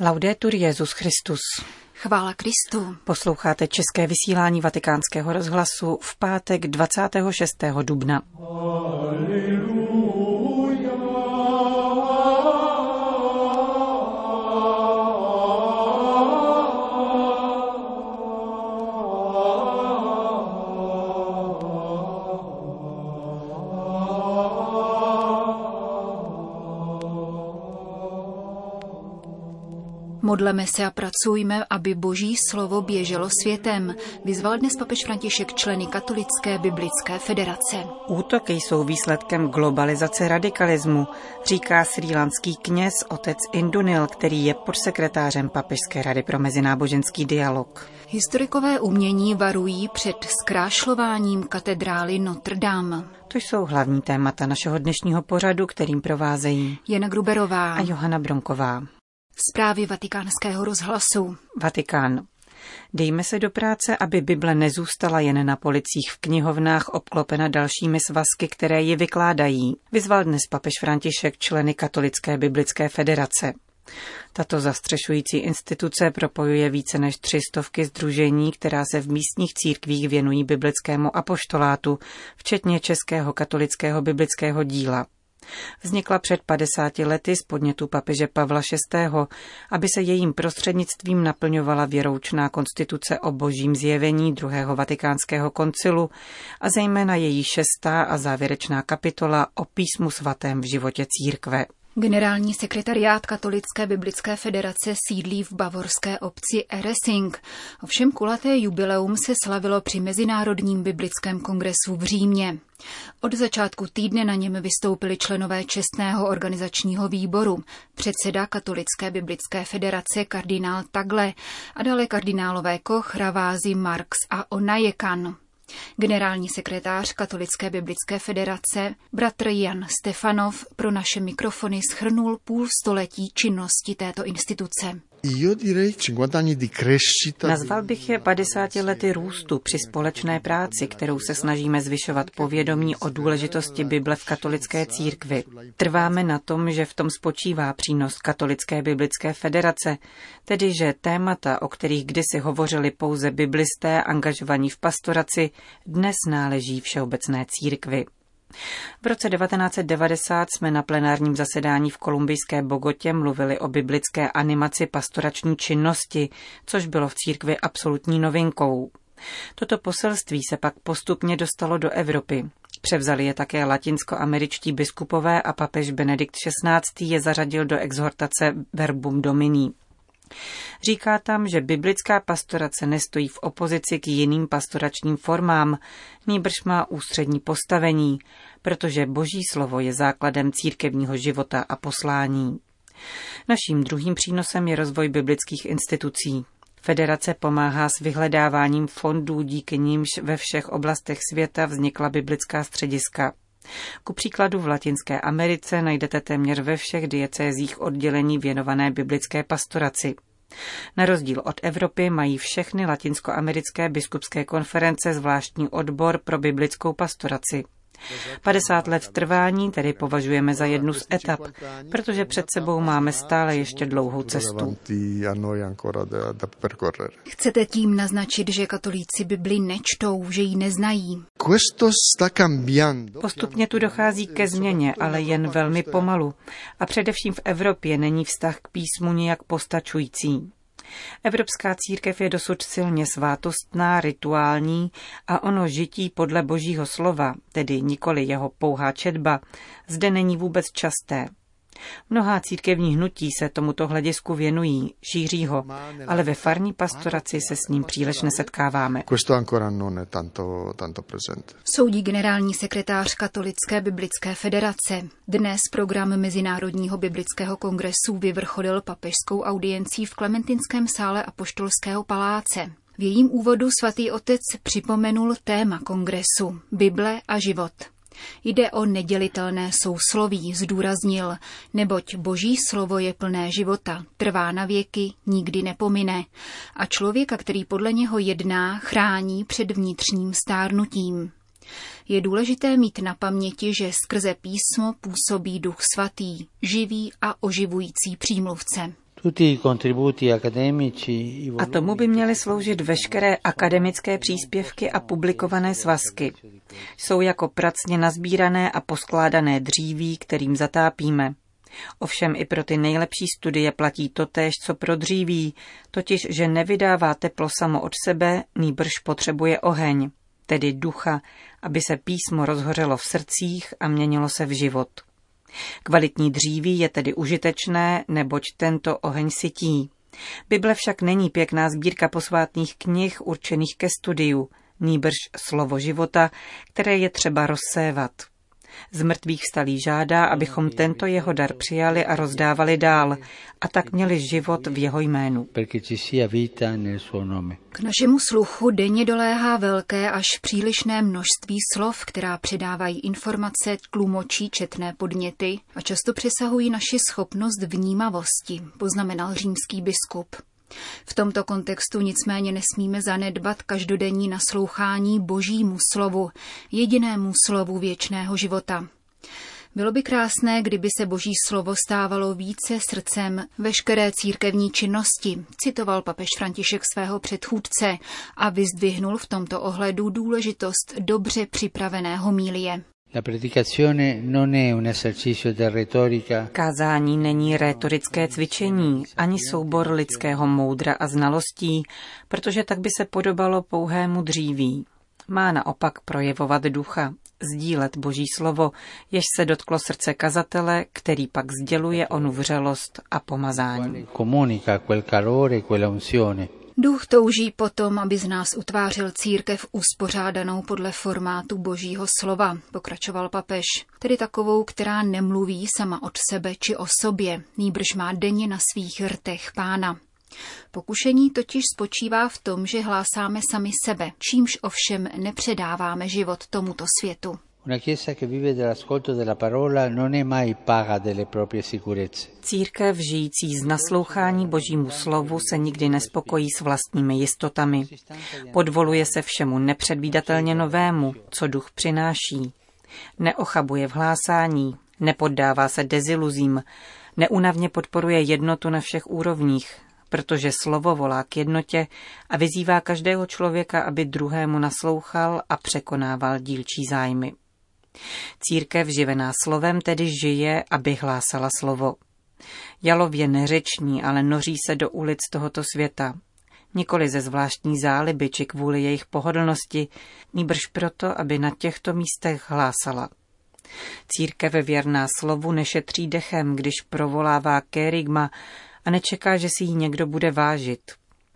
Laudetur Jesus Christus. Chvála Kristu. Posloucháte české vysílání Vatikánského rozhlasu v pátek 26. dubna. Modleme se a pracujme, aby Boží slovo běželo světem, vyzval dnes papež František členy Katolické biblické federace. Útoky jsou výsledkem globalizace radikalismu, říká srílanský kněz otec Indunil, který je podsekretářem Papežské rady pro mezináboženský dialog. Historikové umění varují před zkrášlováním katedrály Notre Dame. To jsou hlavní témata našeho dnešního pořadu, kterým provázejí Jana Gruberová a Johana Bronková. Zprávy Vatikánského rozhlasu. Vatikán. Dejme se do práce, aby Bible nezůstala jen na policích v knihovnách obklopena dalšími svazky, které ji vykládají, vyzval dnes papež František členy Katolické biblické federace. Tato zastřešující instituce propojuje více než 300 sdružení, která se v místních církvích věnují biblickému apoštolátu, včetně českého katolického biblického díla. Vznikla před 50 lety z podnětu papeže Pavla VI., aby se jejím prostřednictvím naplňovala věroučná konstituce o božím zjevení druhého vatikánského koncilu a zejména její 6. a závěrečná kapitola o písmu svatém v životě církve. Generální sekretariát Katolické biblické federace sídlí v bavorské obci Eresing. Ovšem kulaté jubileum se slavilo při Mezinárodním biblickém kongresu v Římě. Od začátku týdne na něm vystoupili členové čestného organizačního výboru, předseda Katolické biblické federace kardinál Tagle a dále kardinálové Koch, Ravasi, Marx a Onaiyekan. Generální sekretář Katolické biblické federace, bratr Jan Stefanov, pro naše mikrofony shrnul půl století činnosti této instituce. Nazval bych je 50 lety růstu při společné práci, kterou se snažíme zvyšovat povědomí o důležitosti Bible v katolické církvi. Trváme na tom, že v tom spočívá přínos Katolické biblické federace, tedy že témata, o kterých kdysi hovořili pouze biblisté angažovaní v pastoraci, dnes náleží všeobecné církvi. V roce 1990 jsme na plenárním zasedání v kolumbijské Bogotě mluvili o biblické animaci pastorační činnosti, což bylo v církvi absolutní novinkou. Toto poselství se pak postupně dostalo do Evropy. Převzali je také latinskoameričtí biskupové a papež Benedikt XVI. Je zařadil do exhortace Verbum Domini. Říká tam, že biblická pastorace nestojí v opozici k jiným pastoračním formám, nýbrž má ústřední postavení, protože Boží slovo je základem církevního života a poslání. Naším druhým přínosem je rozvoj biblických institucí. Federace pomáhá s vyhledáváním fondů, díky nimž ve všech oblastech světa vznikla biblická střediska. Ku příkladu v Latinské Americe najdete téměř ve všech diecézích oddělení věnované biblické pastoraci. Na rozdíl od Evropy mají všechny latinskoamerické biskupské konference zvláštní odbor pro biblickou pastoraci. 50 let trvání tedy považujeme za jednu z etap, protože před sebou máme stále ještě dlouhou cestu. Chcete tím naznačit, že katolíci Bibli nečtou, že ji neznají? Postupně tu dochází ke změně, ale jen velmi pomalu. A především v Evropě není vztah k písmu nijak postačující. Evropská církev je dosud silně svátostná, rituální a ono žití podle Božího slova, tedy nikoli jeho pouhá četba, zde není vůbec časté. Mnohá církevní hnutí se tomuto hledisku věnují, šíří ho, ale ve farní pastoraci se s ním příliš nesetkáváme. Soudí generální sekretář Katolické biblické federace. Dnes program Mezinárodního biblického kongresu vyvrcholil papežskou audiencí v Klementinském sále Apoštolského paláce. V jejím úvodu svatý otec připomenul téma kongresu – Bible a život. Jde o nedělitelné sousloví, zdůraznil, neboť Boží slovo je plné života, trvá na věky, nikdy nepomine a člověka, který podle něho jedná, chrání před vnitřním stárnutím. Je důležité mít na paměti, že skrze písmo působí Duch Svatý, živý a oživující přímluvce. A tomu by měly sloužit veškeré akademické příspěvky a publikované svazky. Jsou jako pracně nazbírané a poskládané dříví, kterým zatápíme. Ovšem i pro ty nejlepší studie platí totéž, co pro dříví, totiž, že nevydává teplo samo od sebe, nýbrž potřebuje oheň, tedy ducha, aby se písmo rozhořelo v srdcích a měnilo se v život. Kvalitní dříví je tedy užitečné, neboť tento oheň sytí. Bible však není pěkná sbírka posvátných knih určených ke studiu, nýbrž slovo života, které je třeba rozsévat. Z mrtvých vstalý žádá, abychom tento jeho dar přijali a rozdávali dál, a tak měli život v jeho jménu. K našemu sluchu denně doléhá velké až přílišné množství slov, která předávají informace, tlumočí četné podněty a často přesahují naši schopnost vnímavosti, poznamenal římský biskup. V tomto kontextu nicméně nesmíme zanedbat každodenní naslouchání božímu slovu, jedinému slovu věčného života. Bylo by krásné, kdyby se boží slovo stávalo více srdcem veškeré církevní činnosti, citoval papež František svého předchůdce a vyzdvihnul v tomto ohledu důležitost dobře připravené homilie. Kázání není rétorické cvičení, ani soubor lidského moudra a znalostí, protože tak by se podobalo pouhému dříví. Má naopak projevovat ducha, sdílet boží slovo, jež se dotklo srdce kazatele, který pak sděluje onu vřelost a pomazání. Duch touží potom, aby z nás utvářel církev uspořádanou podle formátu božího slova, pokračoval papež, tedy takovou, která nemluví sama od sebe či o sobě, nýbrž má denně na svých rtech Pána. Pokušení totiž spočívá v tom, že hlásáme sami sebe, čímž ovšem nepředáváme život tomuto světu. Církev žijící z naslouchání božímu slovu se nikdy nespokojí s vlastními jistotami. Podvoluje se všemu nepředvídatelně novému, co duch přináší. Neochabuje v hlásání, nepoddává se deziluzím, neúnavně podporuje jednotu na všech úrovních, protože slovo volá k jednotě a vyzývá každého člověka, aby druhému naslouchal a překonával dílčí zájmy. Církev živená slovem tedy žije, aby hlásala slovo. Jalov je neřeční, ale noří se do ulic tohoto světa. Nikoli ze zvláštní záliby či kvůli jejich pohodlnosti, nýbrž proto, aby na těchto místech hlásala. Církev věrná slovu nešetří dechem, když provolává kerygma a nečeká, že si ji někdo bude vážit.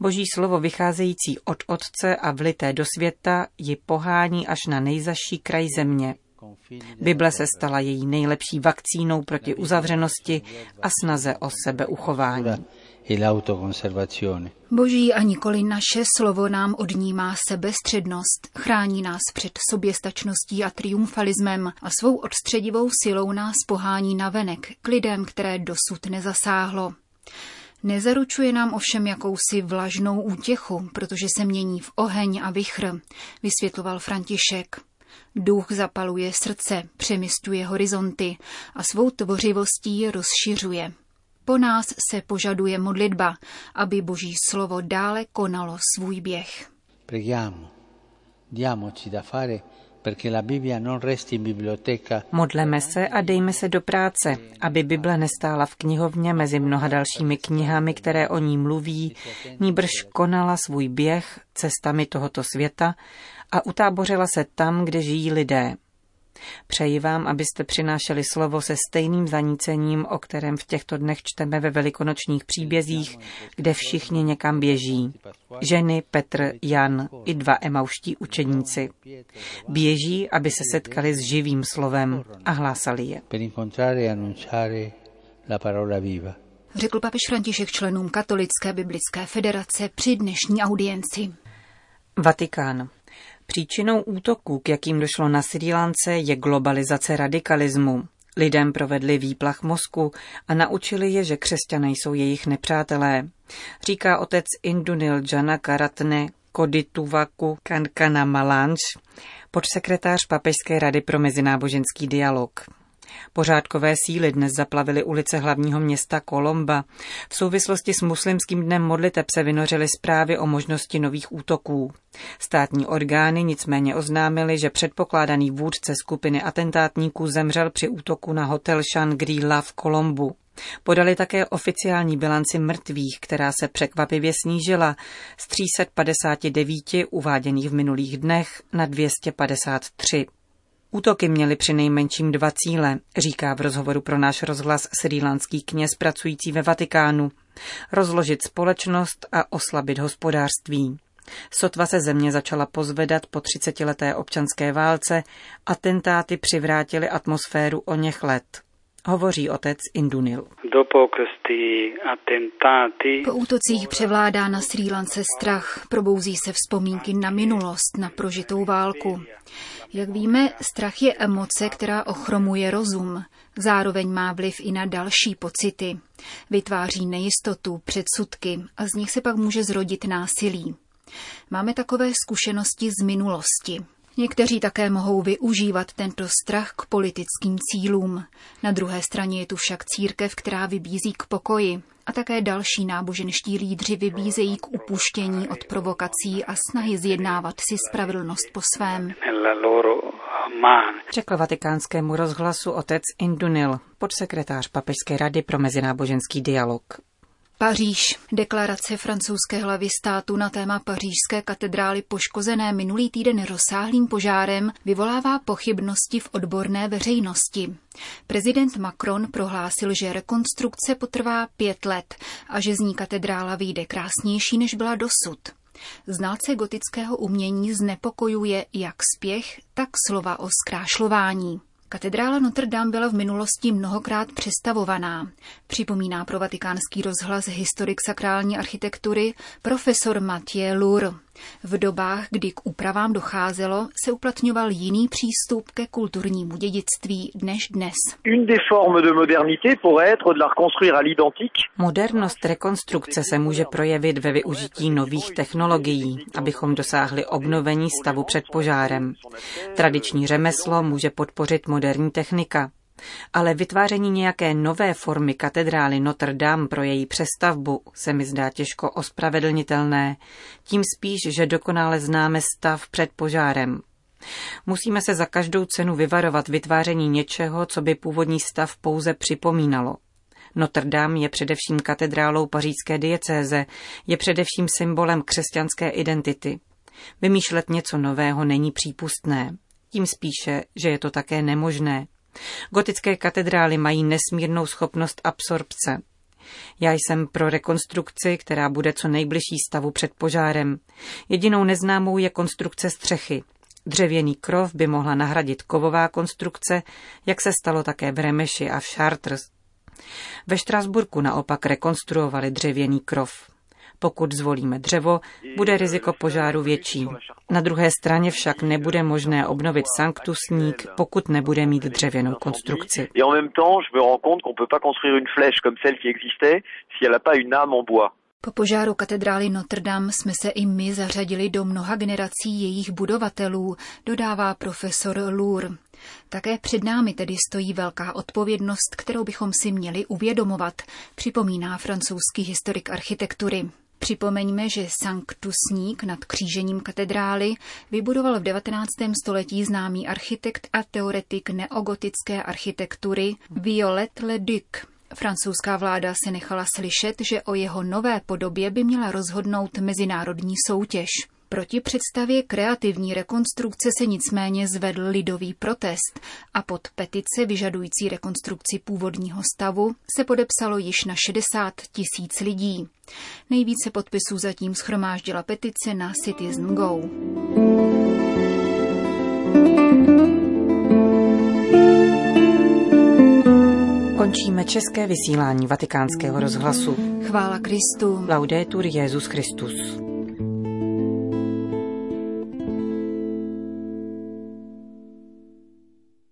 Boží slovo vycházející od Otce a vlité do světa ji pohání až na nejzaší kraj země. Bible se stala její nejlepší vakcínou proti uzavřenosti a snaze o sebeuchování. Boží a nikoli naše slovo nám odnímá sebestřednost, chrání nás před soběstačností a triumfalismem a svou odstředivou silou nás pohání navenek k lidem, které dosud nezasáhlo. Nezaručuje nám ovšem jakousi vlažnou útěchu, protože se mění v oheň a vichr, vysvětloval František. Duch zapaluje srdce, přemisťuje horizonty a svou tvořivostí je rozšiřuje. Po nás se požaduje modlitba, aby boží slovo dále konalo svůj běh. Modleme se a dejme se do práce, aby Bible nestála v knihovně mezi mnoha dalšími knihami, které o ní mluví, nýbrž konala svůj běh cestami tohoto světa a utábořila se tam, kde žijí lidé. Přeji vám, abyste přinášeli slovo se stejným zanícením, o kterém v těchto dnech čteme ve velikonočních příbězích, kde všichni někam běží. Ženy, Petr, Jan i dva emauští učeníci. Běží, aby se setkali s živým slovem a hlásali je. Řekl papež František členům Katolické biblické federace při dnešní audienci. Vatikán. Příčinou útoků, k jakým došlo na Srí Lance, je globalizace radikalismu. Lidem provedli výplach mozku a naučili je, že křesťané jsou jejich nepřátelé. Říká otec Indunil Jana Karatne Kodituvaku Kankana Malanš, podsekretář Papežské rady pro mezináboženský dialog. Pořádkové síly dnes zaplavily ulice hlavního města Kolomba. V souvislosti s muslimským dnem modliteb se vynořily zprávy o možnosti nových útoků. Státní orgány nicméně oznámily, že předpokládaný vůdce skupiny atentátníků zemřel při útoku na hotel Shangri-La v Kolombu. Podali také oficiální bilanci mrtvých, která se překvapivě snížila z 359 uváděných v minulých dnech na 253. Útoky měly přinejmenším dva cíle, říká v rozhovoru pro náš rozhlas srílanský kněz pracující ve Vatikánu. Rozložit společnost a oslabit hospodářství. Sotva se země začala pozvedat po 30leté občanské válce, atentáty přivrátily atmosféru oněch let. Hovoří otec Indunil. Po útocích převládá na Srí Lance strach, probouzí se vzpomínky na minulost, na prožitou válku. Jak víme, strach je emoce, která ochromuje rozum. Zároveň má vliv i na další pocity. Vytváří nejistotu, předsudky a z nich se pak může zrodit násilí. Máme takové zkušenosti z minulosti. Někteří také mohou využívat tento strach k politickým cílům. Na druhé straně je tu však církev, která vybízí k pokoji. A také další náboženští lídři vybízejí k upuštění od provokací a snahy zjednávat si spravedlnost po svém. Řekl Vatikánskému rozhlasu otec Indunil, podsekretář Papežské rady pro mezináboženský dialog. Paříž. Deklarace francouzské hlavy státu na téma pařížské katedrály poškozené minulý týden rozsáhlým požárem vyvolává pochybnosti v odborné veřejnosti. Prezident Macron prohlásil, že rekonstrukce potrvá 5 let a že z ní katedrála vyjde krásnější, než byla dosud. Znalce gotického umění znepokojuje jak spěch, tak slova o zkrášlování. Katedrála Notre Dame byla v minulosti mnohokrát přestavovaná, připomíná pro Vatikánský rozhlas historik sakrální architektury profesor Mathieu Lours. V dobách, kdy k úpravám docházelo, se uplatňoval jiný přístup ke kulturnímu dědictví než dnes. Modernost rekonstrukce se může projevit ve využití nových technologií, abychom dosáhli obnovení stavu před požárem. Tradiční řemeslo může podpořit moderní technika. Ale vytváření nějaké nové formy katedrály Notre Dame pro její přestavbu se mi zdá těžko ospravedlnitelné, tím spíš, že dokonale známe stav před požárem. Musíme se za každou cenu vyvarovat vytváření něčeho, co by původní stav pouze připomínalo. Notre Dame je především katedrálou pařížské diecéze, je především symbolem křesťanské identity. Vymýšlet něco nového není přípustné, tím spíše, že je to také nemožné. Gotické katedrály mají nesmírnou schopnost absorpce. Já jsem pro rekonstrukci, která bude co nejbližší stavu před požárem. Jedinou neznámou je konstrukce střechy. Dřevěný krov by mohla nahradit kovová konstrukce, jak se stalo také v Remeši a v Chartres. Ve Štrasburku naopak rekonstruovali dřevěný krov. Pokud zvolíme dřevo, bude riziko požáru větší. Na druhé straně však nebude možné obnovit sanktusník, pokud nebude mít dřevěnou konstrukci. Po požáru katedrály Notre Dame jsme se i my zařadili do mnoha generací jejich budovatelů, dodává profesor Lours. Také před námi tedy stojí velká odpovědnost, kterou bychom si měli uvědomovat, připomíná francouzský historik architektury. Připomeňme, že sanktusník nad křížením katedrály vybudoval v 19. století známý architekt a teoretik neogotické architektury Viollet-le-Duc. Francouzská vláda se nechala slyšet, že o jeho nové podobě by měla rozhodnout mezinárodní soutěž. Proti představě kreativní rekonstrukce se nicméně zvedl lidový protest a pod petice vyžadující rekonstrukci původního stavu se podepsalo již na 60 000 lidí. Nejvíce podpisů zatím shromáždila petice na Citizen Go. Končíme české vysílání Vatikánského rozhlasu. Chvála Kristu. Laudetur Jesus Christus.